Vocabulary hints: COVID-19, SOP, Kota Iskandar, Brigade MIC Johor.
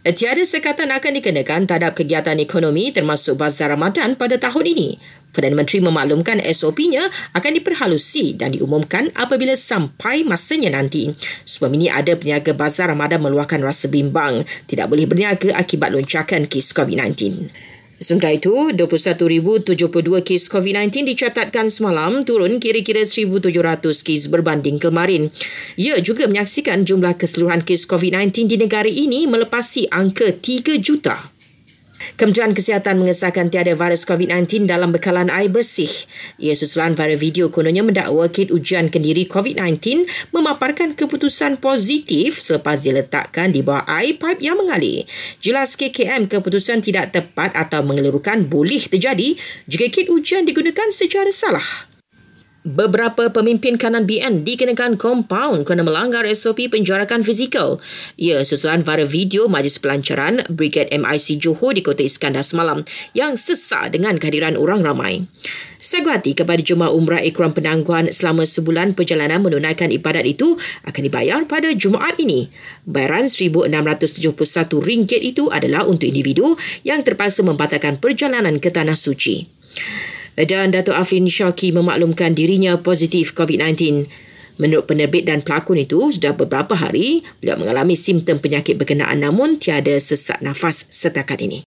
Tiada sekatan akan dikenakan terhadap kegiatan ekonomi termasuk bazar Ramadan pada tahun ini. Perdana Menteri memaklumkan SOP-nya akan diperhalusi dan diumumkan apabila sampai masanya nanti. Sebelum ini, ada peniaga bazar Ramadan meluahkan rasa bimbang tidak boleh berniaga akibat lonjakan kes COVID-19. Sementara itu, 21,072 kes COVID-19 dicatatkan semalam, turun kira-kira 1,700 kes berbanding kemarin. Ia juga menyaksikan jumlah keseluruhan kes COVID-19 di negara ini melepasi angka 3 juta. Kementerian Kesihatan mengesahkan tiada virus COVID-19 dalam bekalan air bersih. Ia susulan viral video kononnya mendakwa kit ujian kendiri COVID-19 memaparkan keputusan positif selepas diletakkan di bawah air paip yang mengalir. Jelas KKM, keputusan tidak tepat atau mengelurukan boleh terjadi jika kit ujian digunakan secara salah. Beberapa pemimpin kanan BN dikenakan kompaun kerana melanggar SOP penjarakan fizikal. Ia susulan viral video Majlis Pelancaran Brigade MIC Johor di Kota Iskandar semalam yang sesak dengan kehadiran orang ramai. Seguati kepada Jemaah Umrah Ikram penangguhan selama sebulan perjalanan menunaikan ibadat itu akan dibayar pada Jumaat ini. Bayaran RM1,671 itu adalah untuk individu yang terpaksa membatalkan perjalanan ke Tanah Suci. Dan Dato' Affin Shaki memaklumkan dirinya positif COVID-19. Menurut penerbit dan pelakon itu, sudah beberapa hari beliau mengalami simptom penyakit berkenaan namun tiada sesak nafas setakat ini.